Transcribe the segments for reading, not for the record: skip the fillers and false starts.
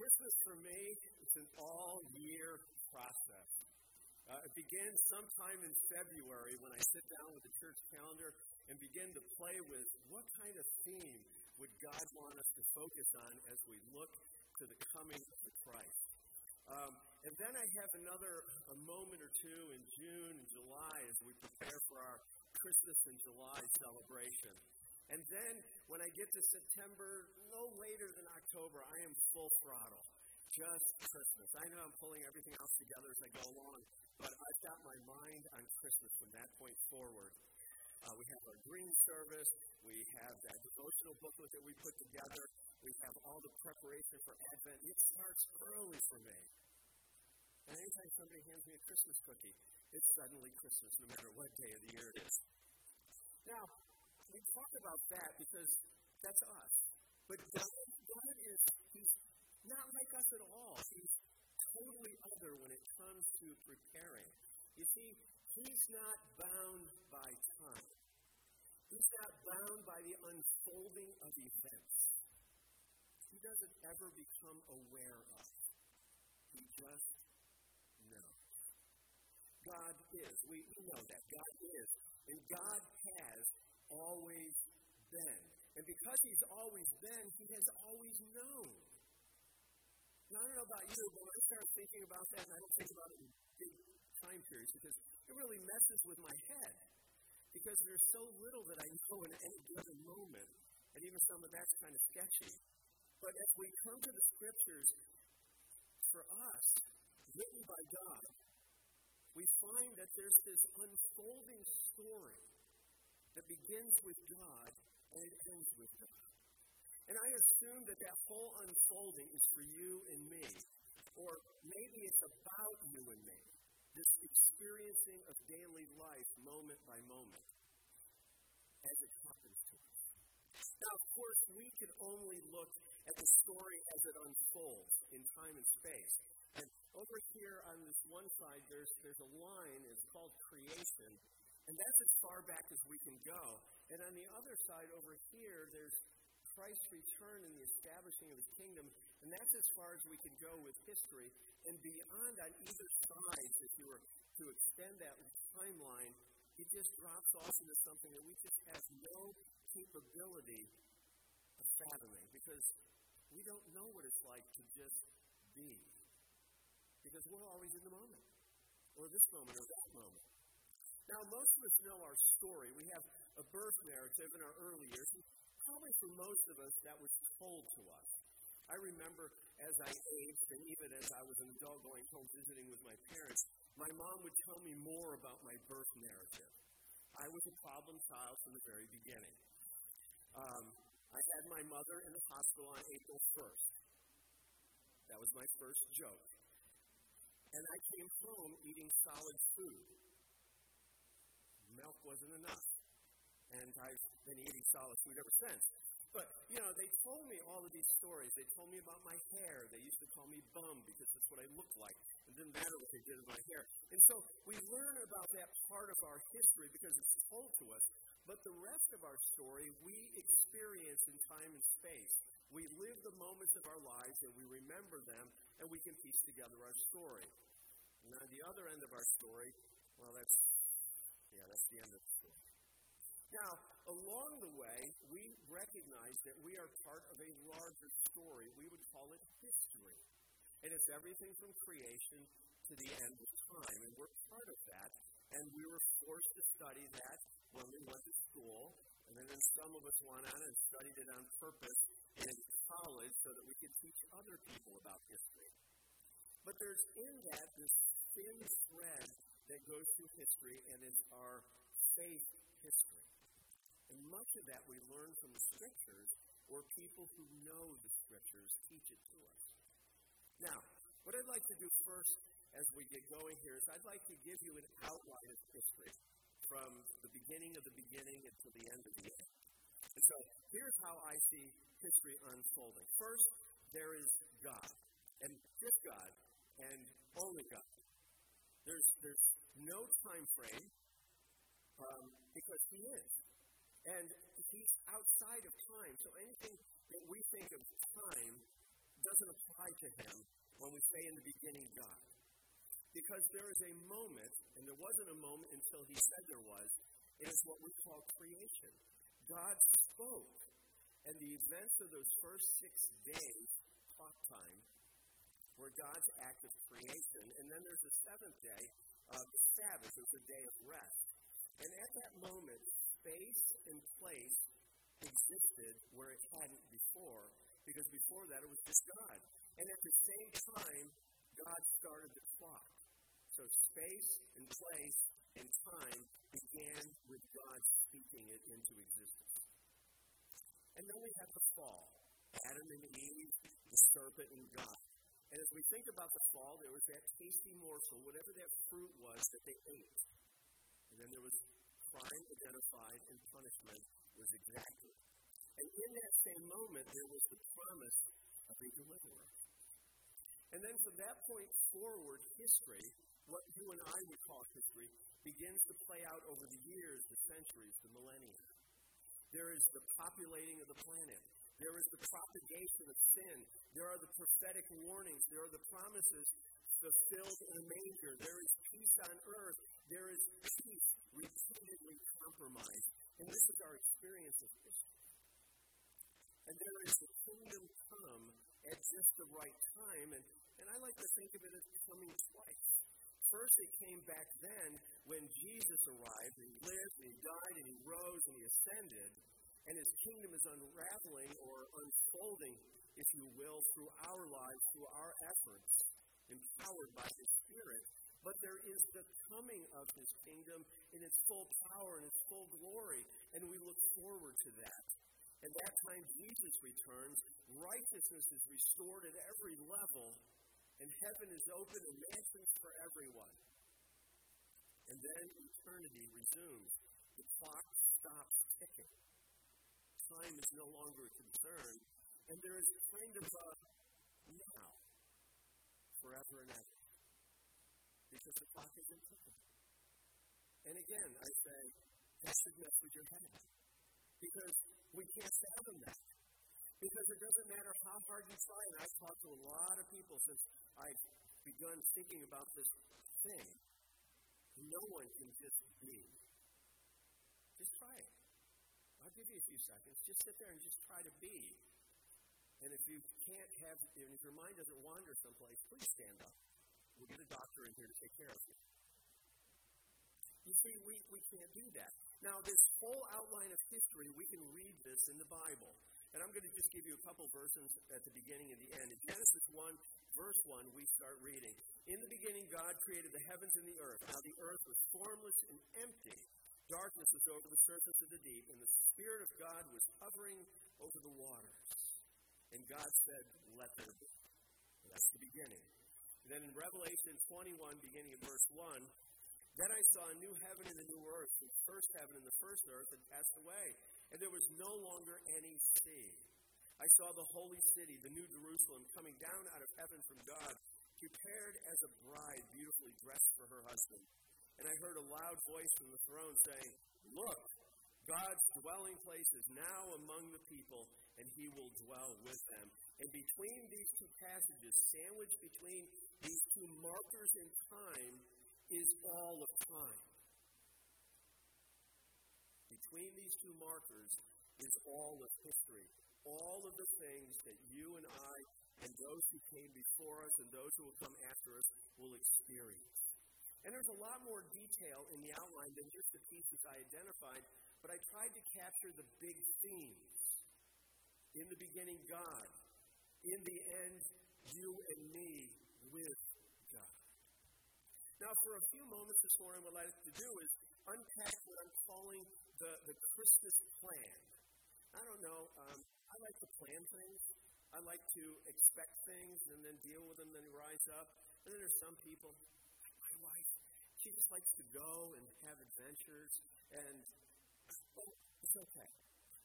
Christmas for me, it's an all-year process. It began sometime in February when I sit down with the church calendar and begin to play with what kind of theme would God want us to focus on as we look to the coming of Christ. And then I have a moment or two in June and July as we prepare for our Christmas in July celebration. And then when I get to September, no later than October, I am full throttle. Just Christmas. I know I'm pulling everything else together as I go along, but I've got my mind on Christmas from that point forward. We have our green service. We have that devotional booklet that we put together. We have all the preparation for Advent. It starts early for me. And anytime somebody hands me a Christmas cookie, it's suddenly Christmas, no matter what day of the year it is. Now, we talk about that because that's us. But God is, He's not like us at all. He's totally other when it comes to preparing. You see, He's not bound by time. He's not bound by the unfolding of events. He doesn't ever become aware of. He just knows. God is. We know that. God is. And God has always been. And because He's always been, He has always known. Now, I don't know about you, but when I start thinking about that, and I don't think about it in big time periods, because it really messes with my head. Because there's so little that I know in any given moment, and even some of that's kind of sketchy. But as we come to the Scriptures, for us, written by God, we find that there's this unfolding story that begins with God and it ends with God. And I assume that whole unfolding is for you and me, or maybe it's about you and me, this experiencing of daily life moment by moment as it happens to us. Now, of course, we can only look at the story as it unfolds in time and space. And over here on this one side, there's a line, it's called creation, and that's as far back as we can go. And on the other side over here, there's Christ's return and the establishing of His kingdom, and that's as far as we can go with history. And beyond, on either side, if you were to extend that timeline, it just drops off into something that we just have no capability of fathoming, because we don't know what it's like to just be, because we're always in the moment, or this moment, or that moment. Now, most of us know our story. We have a birth narrative in our early years. Probably for most of us, that was told to us. I remember as I aged, and even as I was an adult going home visiting with my parents, my mom would tell me more about my birth narrative. I was a problem child from the very beginning. I had my mother in the hospital on April 1st. That was my first joke. And I came home eating solid food. Milk wasn't enough. And I've been eating solid food ever since. But, you know, they told me all of these stories. They told me about my hair. They used to call me bum because that's what I looked like. It didn't matter what they did with my hair. And so we learn about that part of our history because it's told to us. But the rest of our story, we experience in time and space. We live the moments of our lives and we remember them, and we can piece together our story. And on the other end of our story, well, that's the end of the story. Now, along the way, we recognize that we are part of a larger story. We would call it history. And it's everything from creation to the end of time. And we're part of that. And we were forced to study that when we went to school. And then some of us went on and studied it on purpose in college so that we could teach other people about history. But there's in that this thin thread that goes through history, and it's our faith history. And much of that we learn from the Scriptures, or people who know the Scriptures teach it to us. Now, what I'd like to do first as we get going here is I'd like to give you an outline of history from the beginning of the beginning until the end of the end. And so here's how I see history unfolding. First, there is God, and just God, and only God. There's no time frame because He is. And He's outside of time. So anything that we think of time doesn't apply to him when we say in the beginning God. Because there is a moment, and there wasn't a moment until he said there was, it is what we call creation. God spoke, and the events of those first 6 days, clock time, were God's act of creation. And then there's the seventh day of the Sabbath, it's a day of rest. And at that moment, space and place existed where it hadn't before, because before that it was just God. And at the same time, God started the clock. So space and place and time began with God speaking it into existence. And then we have the fall. Adam and Eve, the serpent and God. And as we think about the fall, there was that tasty morsel, whatever that fruit was that they ate. And then there was crime identified and punishment was exacted. And in that same moment, there was the promise of a deliverer. And then from that point forward, history, what you and I would call history, begins to play out over the years, the centuries, the millennia. There is the populating of the planet. There is the propagation of sin. There are the prophetic warnings. There are the promises fulfilled in a manger. There is peace on earth. There is peace repeatedly compromised. And this is our experience of history. And there is the kingdom come at just the right time. And I like to think of it as coming twice. First, it came back then when Jesus arrived and lived and he died and he rose and he ascended. And his kingdom is unraveling or unfolding, if you will, through our lives, through our efforts, empowered by his Spirit. But there is the coming of his kingdom in its full power and its full glory. And we look forward to that. And that time Jesus returns, righteousness is restored at every level, and heaven is open and mansions for everyone. And then eternity resumes. The clock stops ticking. Time is no longer a concern. And there is kind of a now, forever and ever. Because the clock isn't ticking. And again, I say, that should mess with your head. Because we can't fathom that. Because it doesn't matter how hard you try. And I've talked to a lot of people since I've begun thinking about this thing. No one can just be. Just try it. I'll give you a few seconds. Just sit there and just try to be. And if you can't have, and if your mind doesn't wander someplace, please stand up. We'll get a doctor in here to take care of you. You see, we can't do that. Now, this whole outline of history, we can read this in the Bible. And I'm going to just give you a couple verses at the beginning and the end. In Genesis 1, verse 1, we start reading. In the beginning, God created the heavens and the earth. Now, the earth was formless and empty. Darkness was over the surface of the deep, and the Spirit of God was hovering over the waters. And God said, let there be. That's the beginning. And then in Revelation 21, beginning at verse 1, then I saw a new heaven and a new earth, the first heaven and the first earth had passed away, and there was no longer any sea. I saw the holy city, the new Jerusalem, coming down out of heaven from God, prepared as a bride beautifully dressed for her husband. And I heard a loud voice from the throne saying, look, God's dwelling place is now among the people, and he will dwell with them. And between these two passages, sandwiched between these two markers in time, is all of time. Between these two markers is all of history. All of the things that you and I and those who came before us and those who will come after us will experience. And there's a lot more detail in the outline than just the pieces I identified, but I tried to capture the big themes. In the beginning, God. In the end, you and me with God. Now, for a few moments this morning, what I'd like to do is unpack what I'm calling the Christmas plan. I don't know. I like to plan things. I like to expect things and then deal with them, then rise up. And then there's some people, my wife, she just likes to go and have adventures. And it's okay.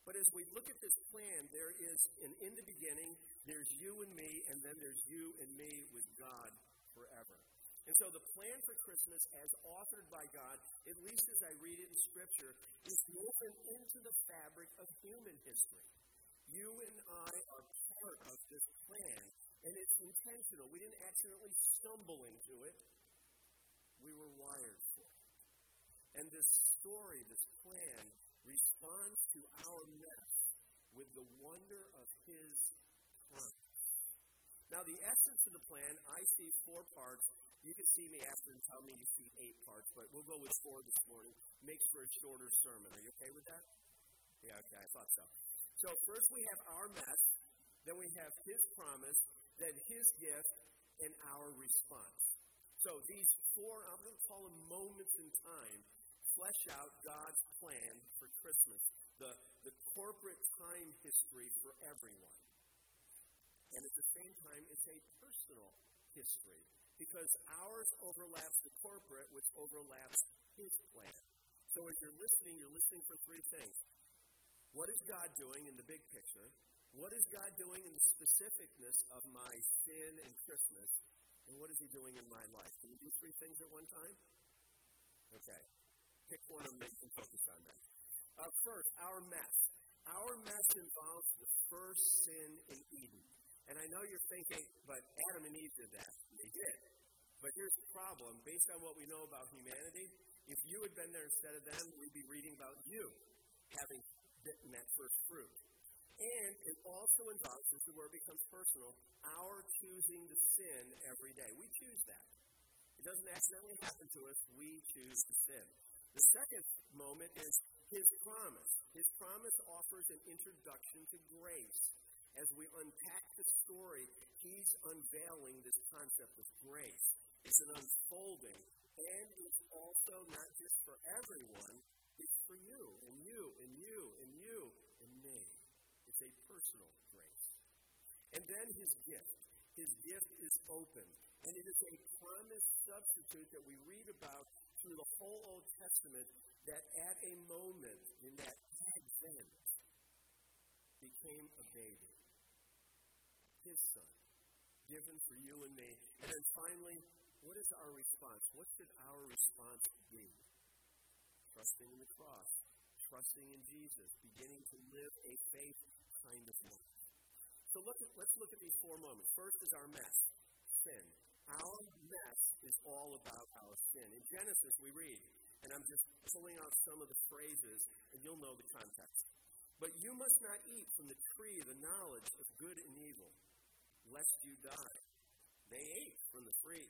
But as we look at this plan, there is an in the beginning, there's you and me, and then there's you and me with God forever. And so the plan for Christmas, as authored by God, at least as I read it in Scripture, is woven into the fabric of human history. You and I are part of this plan And it's intentional. We didn't accidentally stumble into it. We were wired for it. And this story, this plan, responds to our mess with the wonder of His promise. Now, the essence of the plan, I see four parts. You can see me after and tell me you see eight parts, but we'll go with four this morning. Makes for a shorter sermon. Are you okay with that? Yeah, okay, I thought so. So first we have our mess, then we have His promise, then His gift, and our response. So these four, I'm going to call them moments in time, flesh out God's plan for Christmas, the corporate time history for everyone. And at the same time, it's a personal history, because ours overlaps the corporate, which overlaps His plan. So as you're listening for three things. What is God doing in the big picture? What is God doing in the specificness of my sin and Christmas? And what is He doing in my life? Can you do three things at one time? Okay. Pick one and make some focus on that. First, our mess. Our mess involves the first sin in Eden. And I know you're thinking, but Adam and Eve did that. They did. But here's the problem. Based on what we know about humanity, if you had been there instead of them, we'd be reading about you having bitten that first fruit. And it also involves, this is where it becomes personal, our choosing to sin every day. We choose that. It doesn't accidentally happen to us. We choose to sin. The second moment is His promise. His promise offers an introduction to grace. As we unpack the story, He's unveiling this concept of grace. It's an unfolding, and it's also not just for everyone, it's for you, and you, and you, and you, and me. It's a personal grace. And then His gift. His gift is open, and it is a promised substitute that we read about through the whole Old Testament that at a moment in that event became a baby. His Son, given for you and me. And then finally, what is our response? What should our response be? Trusting in the cross, trusting in Jesus, beginning to live a faith kind of life. So let's look at these four moments. First is our mess, sin. Our mess is all about our sin. In Genesis, we read, and I'm just pulling out some of the phrases, and you'll know the context. But you must not eat from the tree of the knowledge of good and evil, lest you die. They ate from the tree,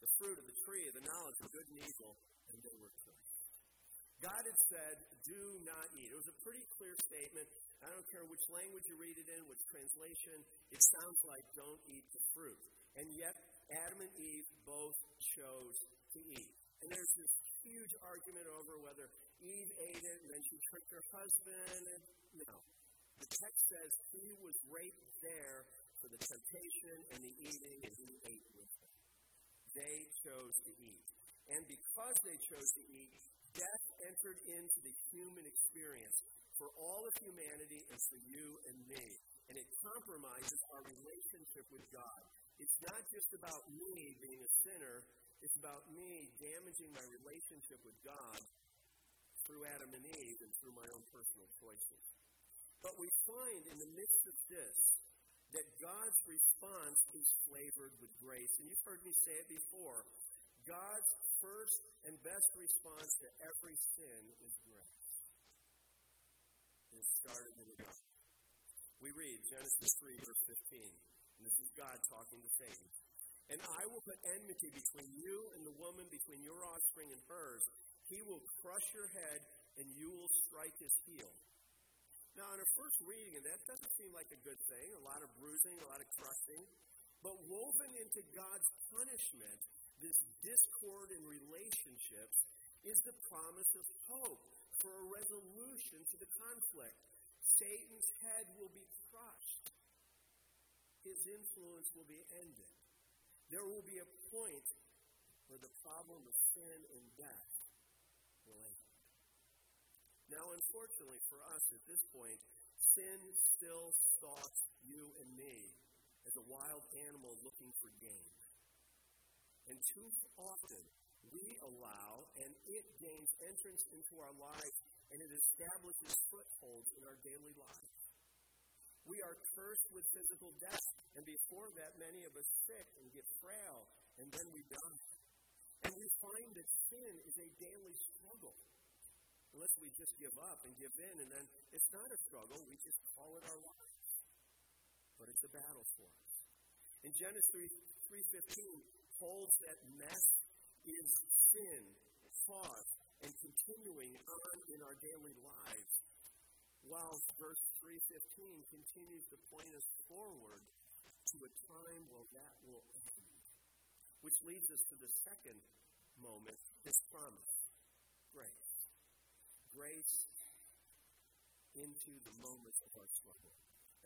the fruit of the tree of the knowledge of good and evil, and they were killed. God had said, do not eat. It was a pretty clear statement. I don't care which language you read it in, which translation. It sounds like don't eat the fruit. And yet, Adam and Eve both chose to eat. And there's this huge argument over whether Eve ate it and then she tricked her husband. No. The text says he was right there for the temptation and the eating, and he ate with them. They chose to eat. And because they chose to eat, death entered into the human experience for all of humanity and for you and me. And it compromises our relationship with God. It's not just about me being a sinner. It's about me damaging my relationship with God through Adam and Eve and through my own personal choices. But we find in the midst of this that God's response is flavored with grace. And you've heard me say it before. God's first and best response to every sin is grace. And it started in the garden. We read Genesis 3, verse 15. And this is God talking to Satan. And I will put enmity between you and the woman, between your offspring and hers. He will crush your head, and you will strike his heel. Now, on our first reading of that, doesn't seem like a good thing. A lot of bruising, a lot of crushing. But woven into God's punishment, this discord in relationships, is the promise of hope for a resolution to the conflict. Satan's head will be crushed. His influence will be ended. There will be a point where the problem of sin and death will end. Now, unfortunately for us at this point, sin still stalks you and me as a wild animal looking for gain. And too often, we allow and it gains entrance into our lives and it establishes footholds in our daily lives. We are cursed with physical death, and before that, many of us sick and get frail, and then we die. And we find that sin is a daily struggle. Unless we just give up and give in, and then it's not a struggle, we just call it our lives. But it's a battle for us. In Genesis 3:15 holds that mess is sin, caused, and continuing on in our daily lives. While verse 3:15 continues to point us forward to a time where that will end. Which leads us to the second moment, this promise, grace. Grace into the moments of our struggle.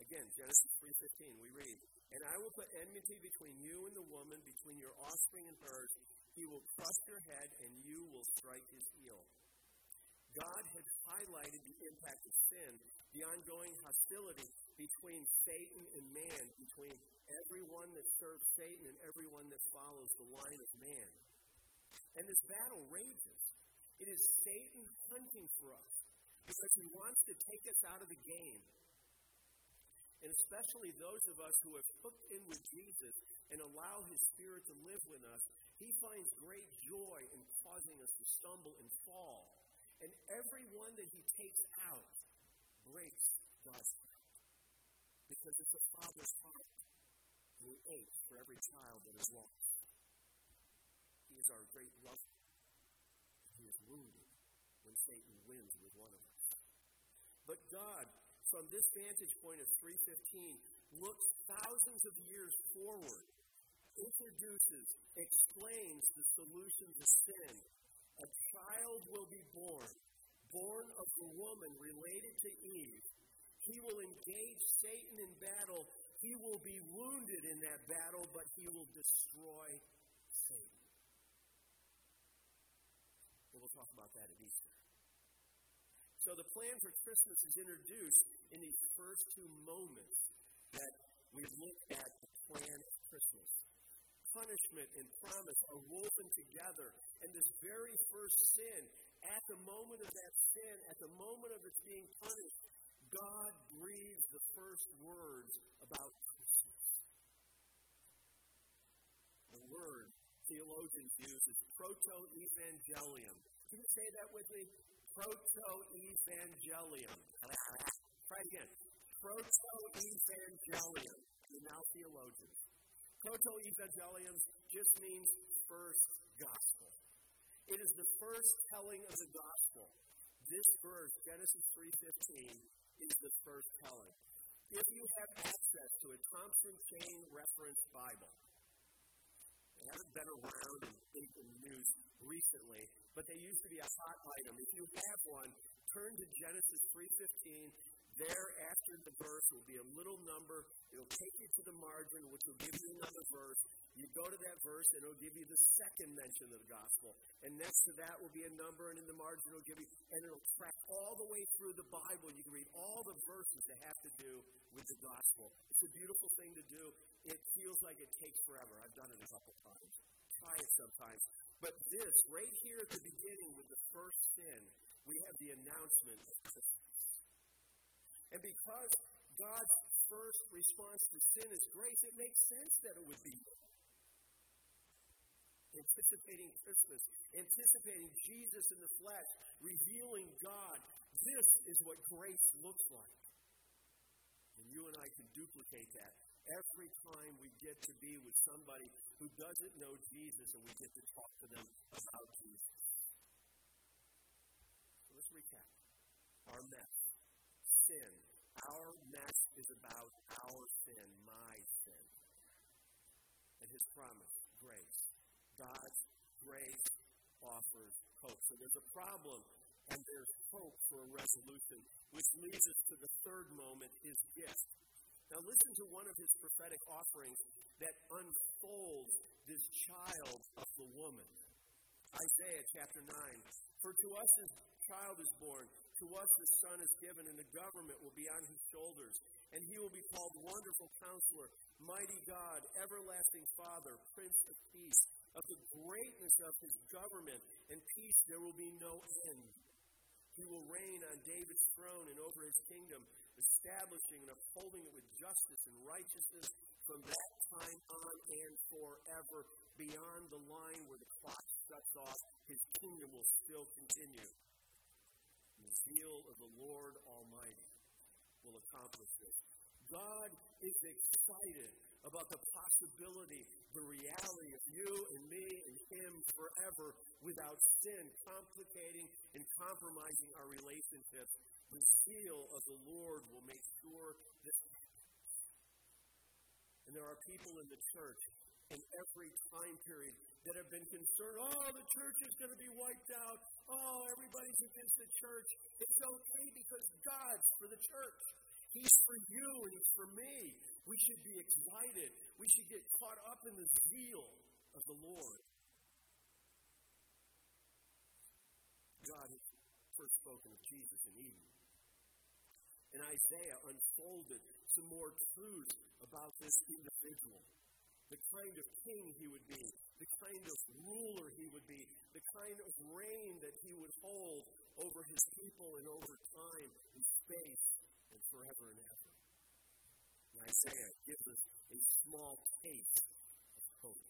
Again, Genesis 3:15, we read, "And I will put enmity between you and the woman, between your offspring and hers. He will crush your head, and you will strike his heel." God had highlighted the impact of sin, the ongoing hostility between Satan and man, between everyone that serves Satan and everyone that follows the line of man. And this battle rages. It is Satan hunting for us because he wants to take us out of the game. And especially those of us who have hooked in with Jesus and allow his Spirit to live with us, he finds great joy in causing us to stumble and fall. And everyone that he takes out breaks God's heart. Because it's a father's heart. And he aches for every child that is lost. He is our great lover. He is wounded when Satan wins with one of us. But God, from this vantage point of 3:15, looks thousands of years forward, introduces, explains the solution to sin. A child will be born of the woman related to Eve. He will engage Satan in battle. He will be wounded in that battle, but he will destroy Satan. We'll talk about that at Easter. So the plan for Christmas is introduced in these first two moments that we've looked at the plan of Christmas. Punishment and promise are woven together, and this very first sin, at the moment of that sin, at the moment of its being punished, God breathes the first words about Christmas. The word theologians use is proto-evangelium. Can you say that with me? Proto-evangelium. Try it again. Proto-evangelium. You're now theologians. Proto-evangelium just means first gospel. It is the first telling of the gospel. This verse, Genesis 3:15, is the first telling. If you have access to a Thompson Chain Reference Bible, they haven't been around and been in the news recently, but they used to be a hot item. If you have one, turn to Genesis 3:15. There, after the verse, will be a little number. It'll take you to the margin, which will give you another verse. You go to that verse, and it'll give you the second mention of the gospel. And next to that will be a number, and in the margin, it'll give you, and it'll track all the way through the Bible. You can read all the verses that have to do with the gospel. It's a beautiful thing to do. It feels like it takes forever. I've done it a couple times. Try it sometimes. But this, right here at the beginning with the first sin, we have the announcement of Christmas. And because God's first response to sin is grace, it makes sense that it would be anticipating Christmas, anticipating Jesus in the flesh, revealing God. This is what grace looks like. And you and I can duplicate that every time we get to be with somebody who doesn't know Jesus and we get to talk to them about Jesus. So let's recap our mess. Sin. Our mess is about our sin, my sin. And his promise, grace. God's grace offers hope. So there's a problem, and there's hope for a resolution, which leads us to the third moment, his gift. Now listen to one of his prophetic offerings that unfolds this child of the woman. Isaiah chapter 9. For to us a child is born, to us the Son is given, and the government will be on his shoulders. And he will be called Wonderful Counselor, Mighty God, Everlasting Father, Prince of Peace. Of the greatness of his government and peace there will be no end. He will reign on David's throne and over his kingdom, establishing and upholding it with justice and righteousness from that time on and forever. Beyond the line where the clock shuts off, his kingdom will still continue. And the zeal of the Lord Almighty will accomplish this. God is excited about the possibility, the reality of you and me and him forever without sin, complicating and compromising our relationships. The zeal of the Lord will make sure this happens. And there are people in the church in every time period that have been concerned, oh, the church is going to be wiped out. Oh, everybody's against the church. It's okay because God's for the church. He's for you and he's for me. We should be excited. We should get caught up in the zeal of the Lord. God has first spoken of Jesus in Eden. And Isaiah unfolded some more truths about this individual. The kind of king he would be. The kind of ruler he would be. The kind of reign that he would hold over his people and over time and space. And forever and ever. And Isaiah gives us a small taste of hope.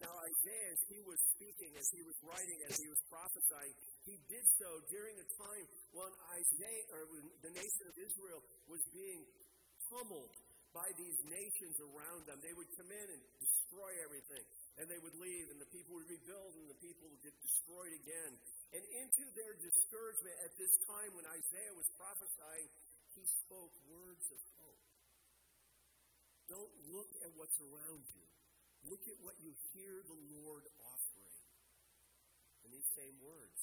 Now Isaiah, as he was speaking, as he was writing, as he was prophesying, he did so during a time when Isaiah, or when the nation of Israel was being pummeled by these nations around them. They would come in and destroy everything. And they would leave, and the people would rebuild, and the people would get destroyed again. And into their discouragement at this time when Isaiah was prophesying, he spoke words of hope. Don't look at what's around you. Look at what you hear the Lord offering. And these same words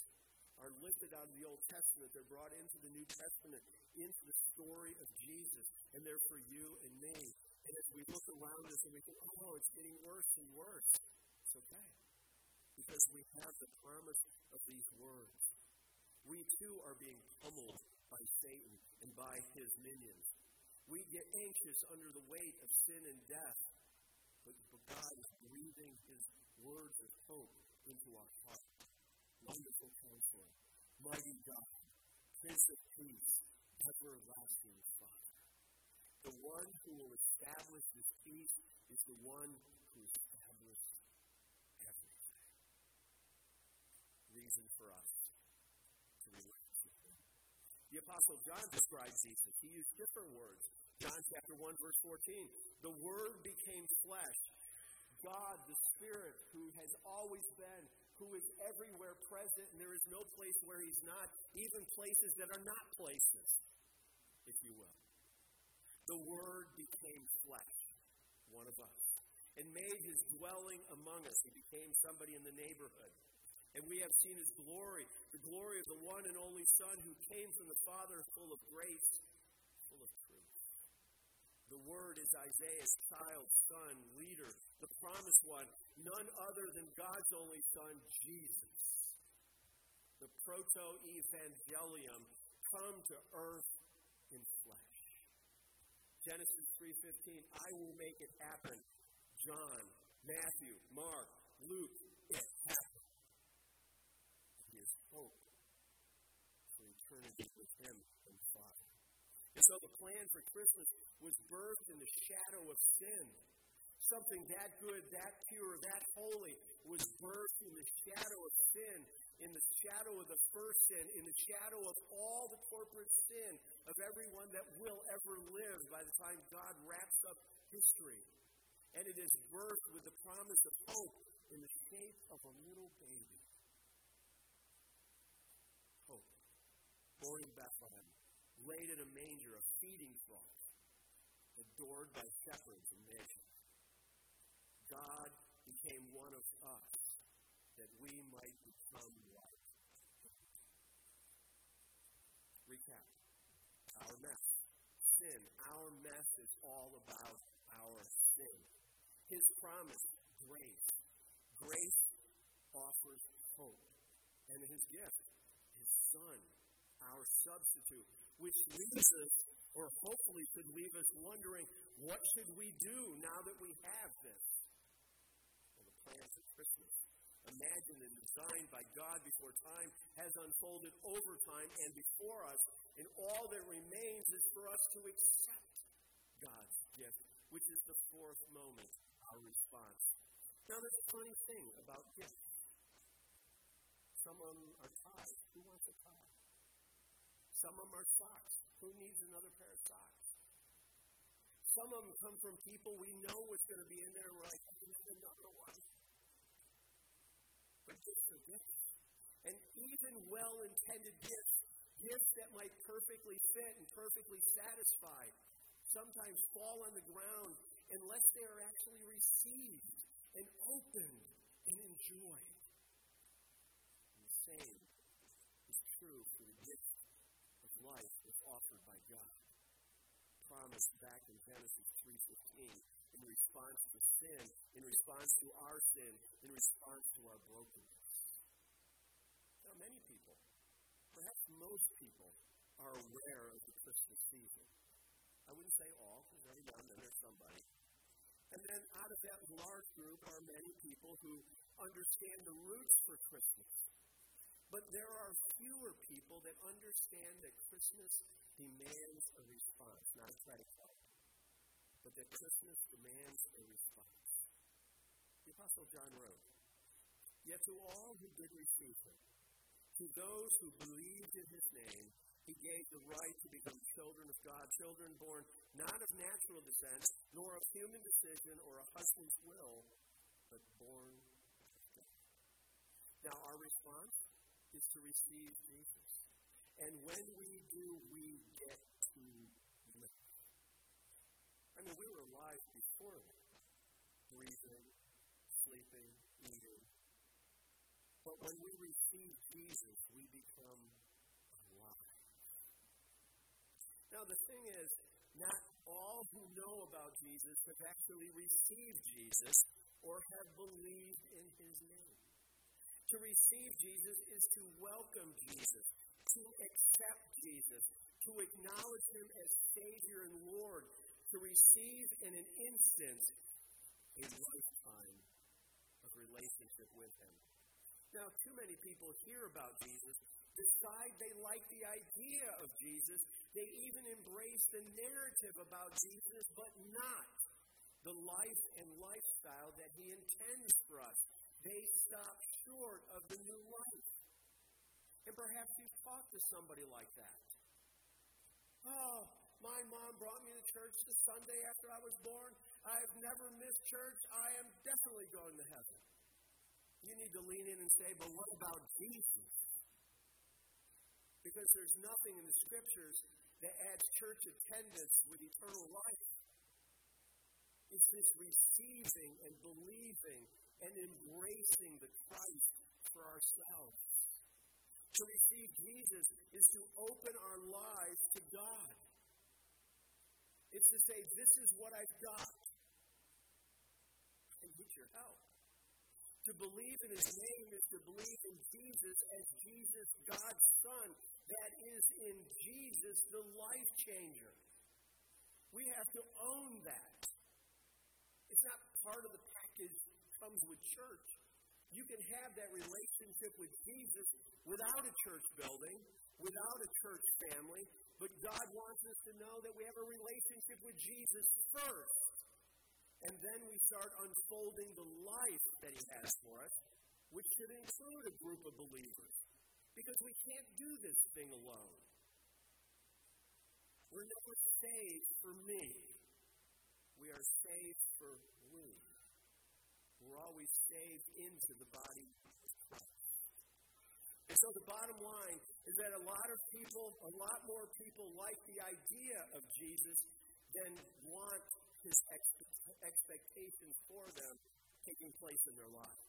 are lifted out of the Old Testament. They're brought into the New Testament, into the story of Jesus. And they're for you and me. And as we look around us and we think, oh, it's getting worse and worse, it's okay. Because we have the promise of these words. We too are being pummeled by Satan and by his minions. We get anxious under the weight of sin and death. But God is breathing his words of hope into our hearts. Wonderful Counselor, Mighty God, Prince of Peace, Everlasting Father. The one who will establish this peace is the one who established everything. Reason for us to relate to him. The Apostle John describes Jesus. He used different words. John chapter 1, verse 14. The Word became flesh. God, the Spirit, who has always been, who is everywhere present, and there is no place where he's not, even places that are not places, if you will. The Word became flesh, one of us, and made his dwelling among us. He became somebody in the neighborhood. And we have seen his glory, the glory of the one and only Son who came from the Father, full of grace, full of truth. The Word is Isaiah's child, son, leader, the promised one, none other than God's only Son, Jesus. The proto-evangelium come to earth in flesh. Genesis 3:15, I will make it happen. John, Matthew, Mark, Luke, it happened. He is hope for eternity with him and the Father. And so the plan for Christmas was birthed in the shadow of sin. Something that good, that pure, that holy was birthed in the shadow of sin, in the shadow of the first sin, in the shadow of all the corporate sin of everyone that will ever live by the time God wraps up history. And it is birthed with the promise of hope in the shape of a little baby. Hope, born in Bethlehem, laid in a manger, a feeding trough, adored by shepherds and nations. God became one of us, that we might become like him. Recap. Our mess. Sin. Our mess is all about our sin. His promise, grace. Grace offers hope. And his gift, his Son, our substitute, which leaves us, or hopefully should leave us wondering, what should we do now that we have this? Well, the plan for Christmas imagined and designed by God before time has unfolded over time and before us, and all that remains is for us to accept God's gift, which is the fourth moment, our response. Now, there's a funny thing about gifts. Some of them are ties. Who wants a tie? Some of them are socks. Who needs another pair of socks? Some of them come from people we know what's going to be in there, and we're like, I can have another one. But gifts are gifts. And even well-intended gifts that might perfectly fit and perfectly satisfy, sometimes fall on the ground unless they are actually received and opened and enjoyed. And the same is true for the gift of life that's offered by God. Promised back in Genesis 3:15, in response to sin, in response to our sin, in response to our brokenness. Now, many people, perhaps most people, are aware of the Christmas season. I wouldn't say all, because every now and then there's somebody. And then out of that large group are many people who understand the roots for Christmas. But there are fewer people that understand that Christmas demands a response. Not a credit card, but that Christmas demands a response. The Apostle John wrote, "Yet to all who did receive him, to those who believed in his name, he gave the right to become children of God, children born not of natural descent, nor of human decision or a husband's will, but born of God." Now, our response is to receive Jesus. And when we do, we get to live. I mean, we were alive before that, breathing, sleeping, eating. But when we receive Jesus, we become alive. Now, the thing is, not all who know about Jesus have actually received Jesus or have believed in his name. To receive Jesus is to welcome Jesus, to accept Jesus, to acknowledge him as Savior and Lord, to receive in an instant a lifetime of relationship with him. Now, too many people hear about Jesus, decide they like the idea of Jesus, they even embrace the narrative about Jesus, but not the life and lifestyle that he intends for us. They stop short of the new life. And perhaps you've talked to somebody like that. "Oh, my mom brought me to church the Sunday after I was born. I've never missed church. I am definitely going to heaven." You need to lean in and say, "But what about Jesus?" Because there's nothing in the Scriptures that adds church attendance with eternal life. It's this receiving and believing and embracing the Christ for ourselves. To receive Jesus is to open our lives to God. It's to say, "This is what I've got. I need your help." To believe in his name is to believe in Jesus as Jesus, God's Son. That is, in Jesus, the life changer. We have to own that. It's not part of the package that comes with church. You can have that relationship with Jesus without a church building, without a church family, but God wants us to know that we have a relationship with Jesus first. And then we start unfolding the life that he has for us, which should include a group of believers. Because we can't do this thing alone. We're never saved for me. We are saved for we. We're always saved into the body of Christ. And so the bottom line is that a lot more people like the idea of Jesus than want his expectations for them taking place in their lives.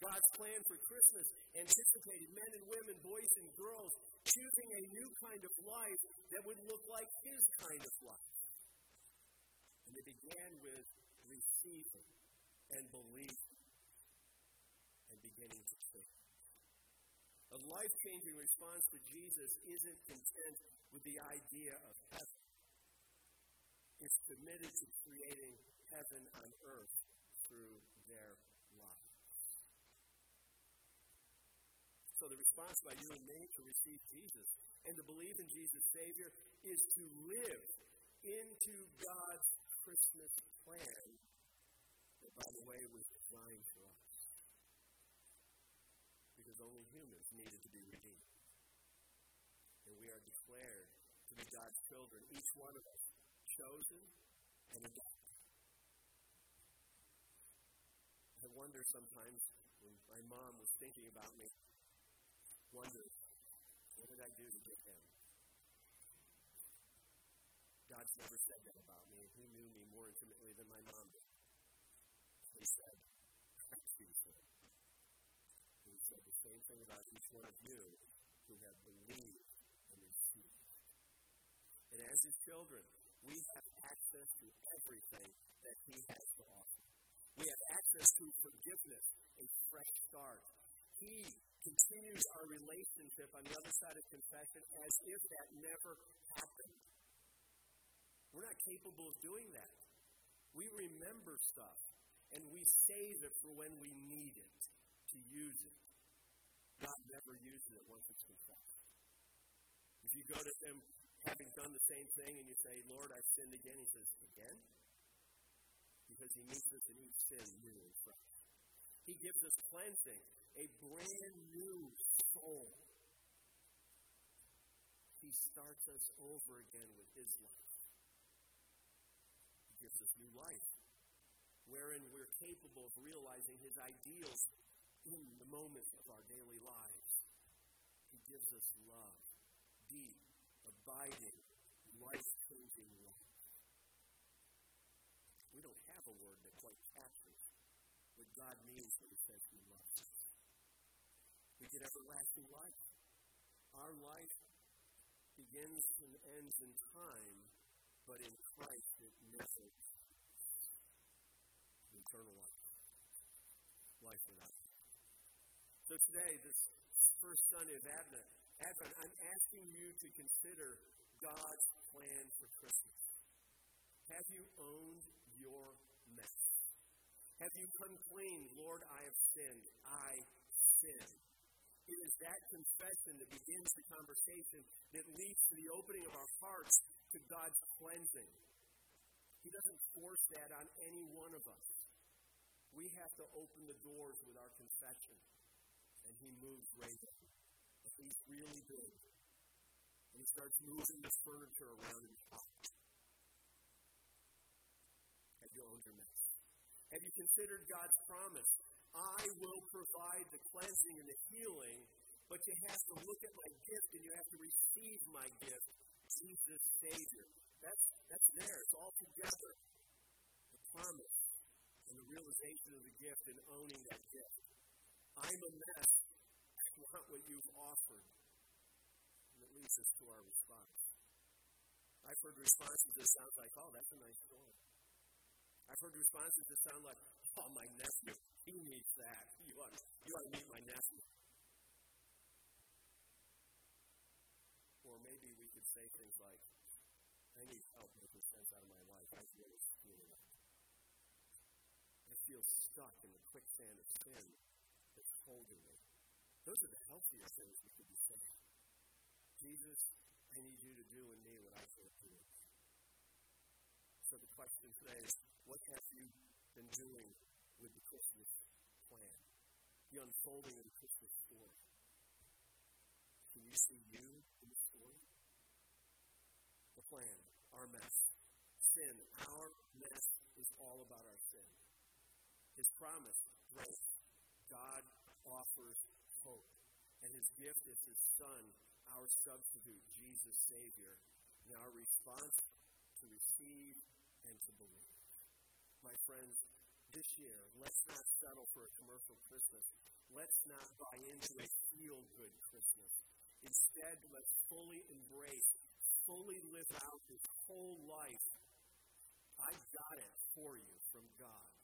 God's plan for Christmas anticipated men and women, boys and girls, choosing a new kind of life that would look like his kind of life. And it began with receiving and believing and beginning to think. A life-changing response to Jesus isn't content with the idea of heaven. Is committed to creating heaven on earth through their lives. So the response by you and me to receive Jesus and to believe in Jesus Savior is to live into God's Christmas plan that, by the way, was designed for us. Because only humans needed to be redeemed. And we are declared to be God's children, each one of us, chosen and adopted. I wonder sometimes when my mom was thinking about me, wondered, what did I do to get him? God's never said that about me, and he knew me more intimately than my mom did. He said, I choose him. He said the same thing about each one of you who have believed and received. And as his children, we have access to everything that he has to offer. We have access to forgiveness, a fresh start. He continues our relationship on the other side of confession as if that never happened. We're not capable of doing that. We remember stuff, and we save it for when we need it, to use it. God never uses it once it's confessed. If you go to him having done the same thing and you say, Lord, I've sinned again, he says, again? Because he meets us in each sin new and fresh. He gives us cleansing, a brand new soul. He starts us over again with his life. He gives us new life, wherein we're capable of realizing his ideals in the moments of our daily lives. He gives us love, deep, abiding, life-changing love. We don't have a word that quite captures what God means when he says he loves us. We get everlasting life. Our life begins and ends in time, but in Christ it never ends. Eternal life. Life without end. So today, this first Sunday of Advent, I'm asking you to consider God's plan for Christmas. Have you owned your mess? Have you come clean? Lord, I have sinned. I sin. It is that confession that begins the conversation that leads to the opening of our hearts to God's cleansing. He doesn't force that on any one of us. We have to open the doors with our confession. And he moves right in. He's really good. And he starts moving the furniture around in the house. Have you owned your mess? Have you considered God's promise? I will provide the cleansing and the healing, but you have to look at my gift and you have to receive my gift, Jesus Savior. That's there. It's all together. The promise and the realization of the gift and owning that gift. I'm a mess. I want what you've offered. And it leads us to our response. I've heard responses that sound like, oh, that's a nice story. I've heard responses that sound like, oh, my nephew, he needs that. You ought to meet my nephew. Or maybe we could say things like, I need help making sense out of my life. I feel stuck in the quicksand of sin that's holding me. Those are the healthiest things we could be saying. Jesus, I need you to do in me what I can't do. So the question today is, what have you been doing with the Christmas plan? The unfolding of the Christmas story. Can you see you in the story? The plan, our mess. Sin, our mess is all about our sin. His promise, grace. God offers hope. And his gift is his Son, our substitute, Jesus Savior. And our response to receive and to believe. My friends, this year, let's not settle for a commercial Christmas. Let's not buy into a feel-good Christmas. Instead, let's fully embrace, fully live out this whole life. I've got it for you from God.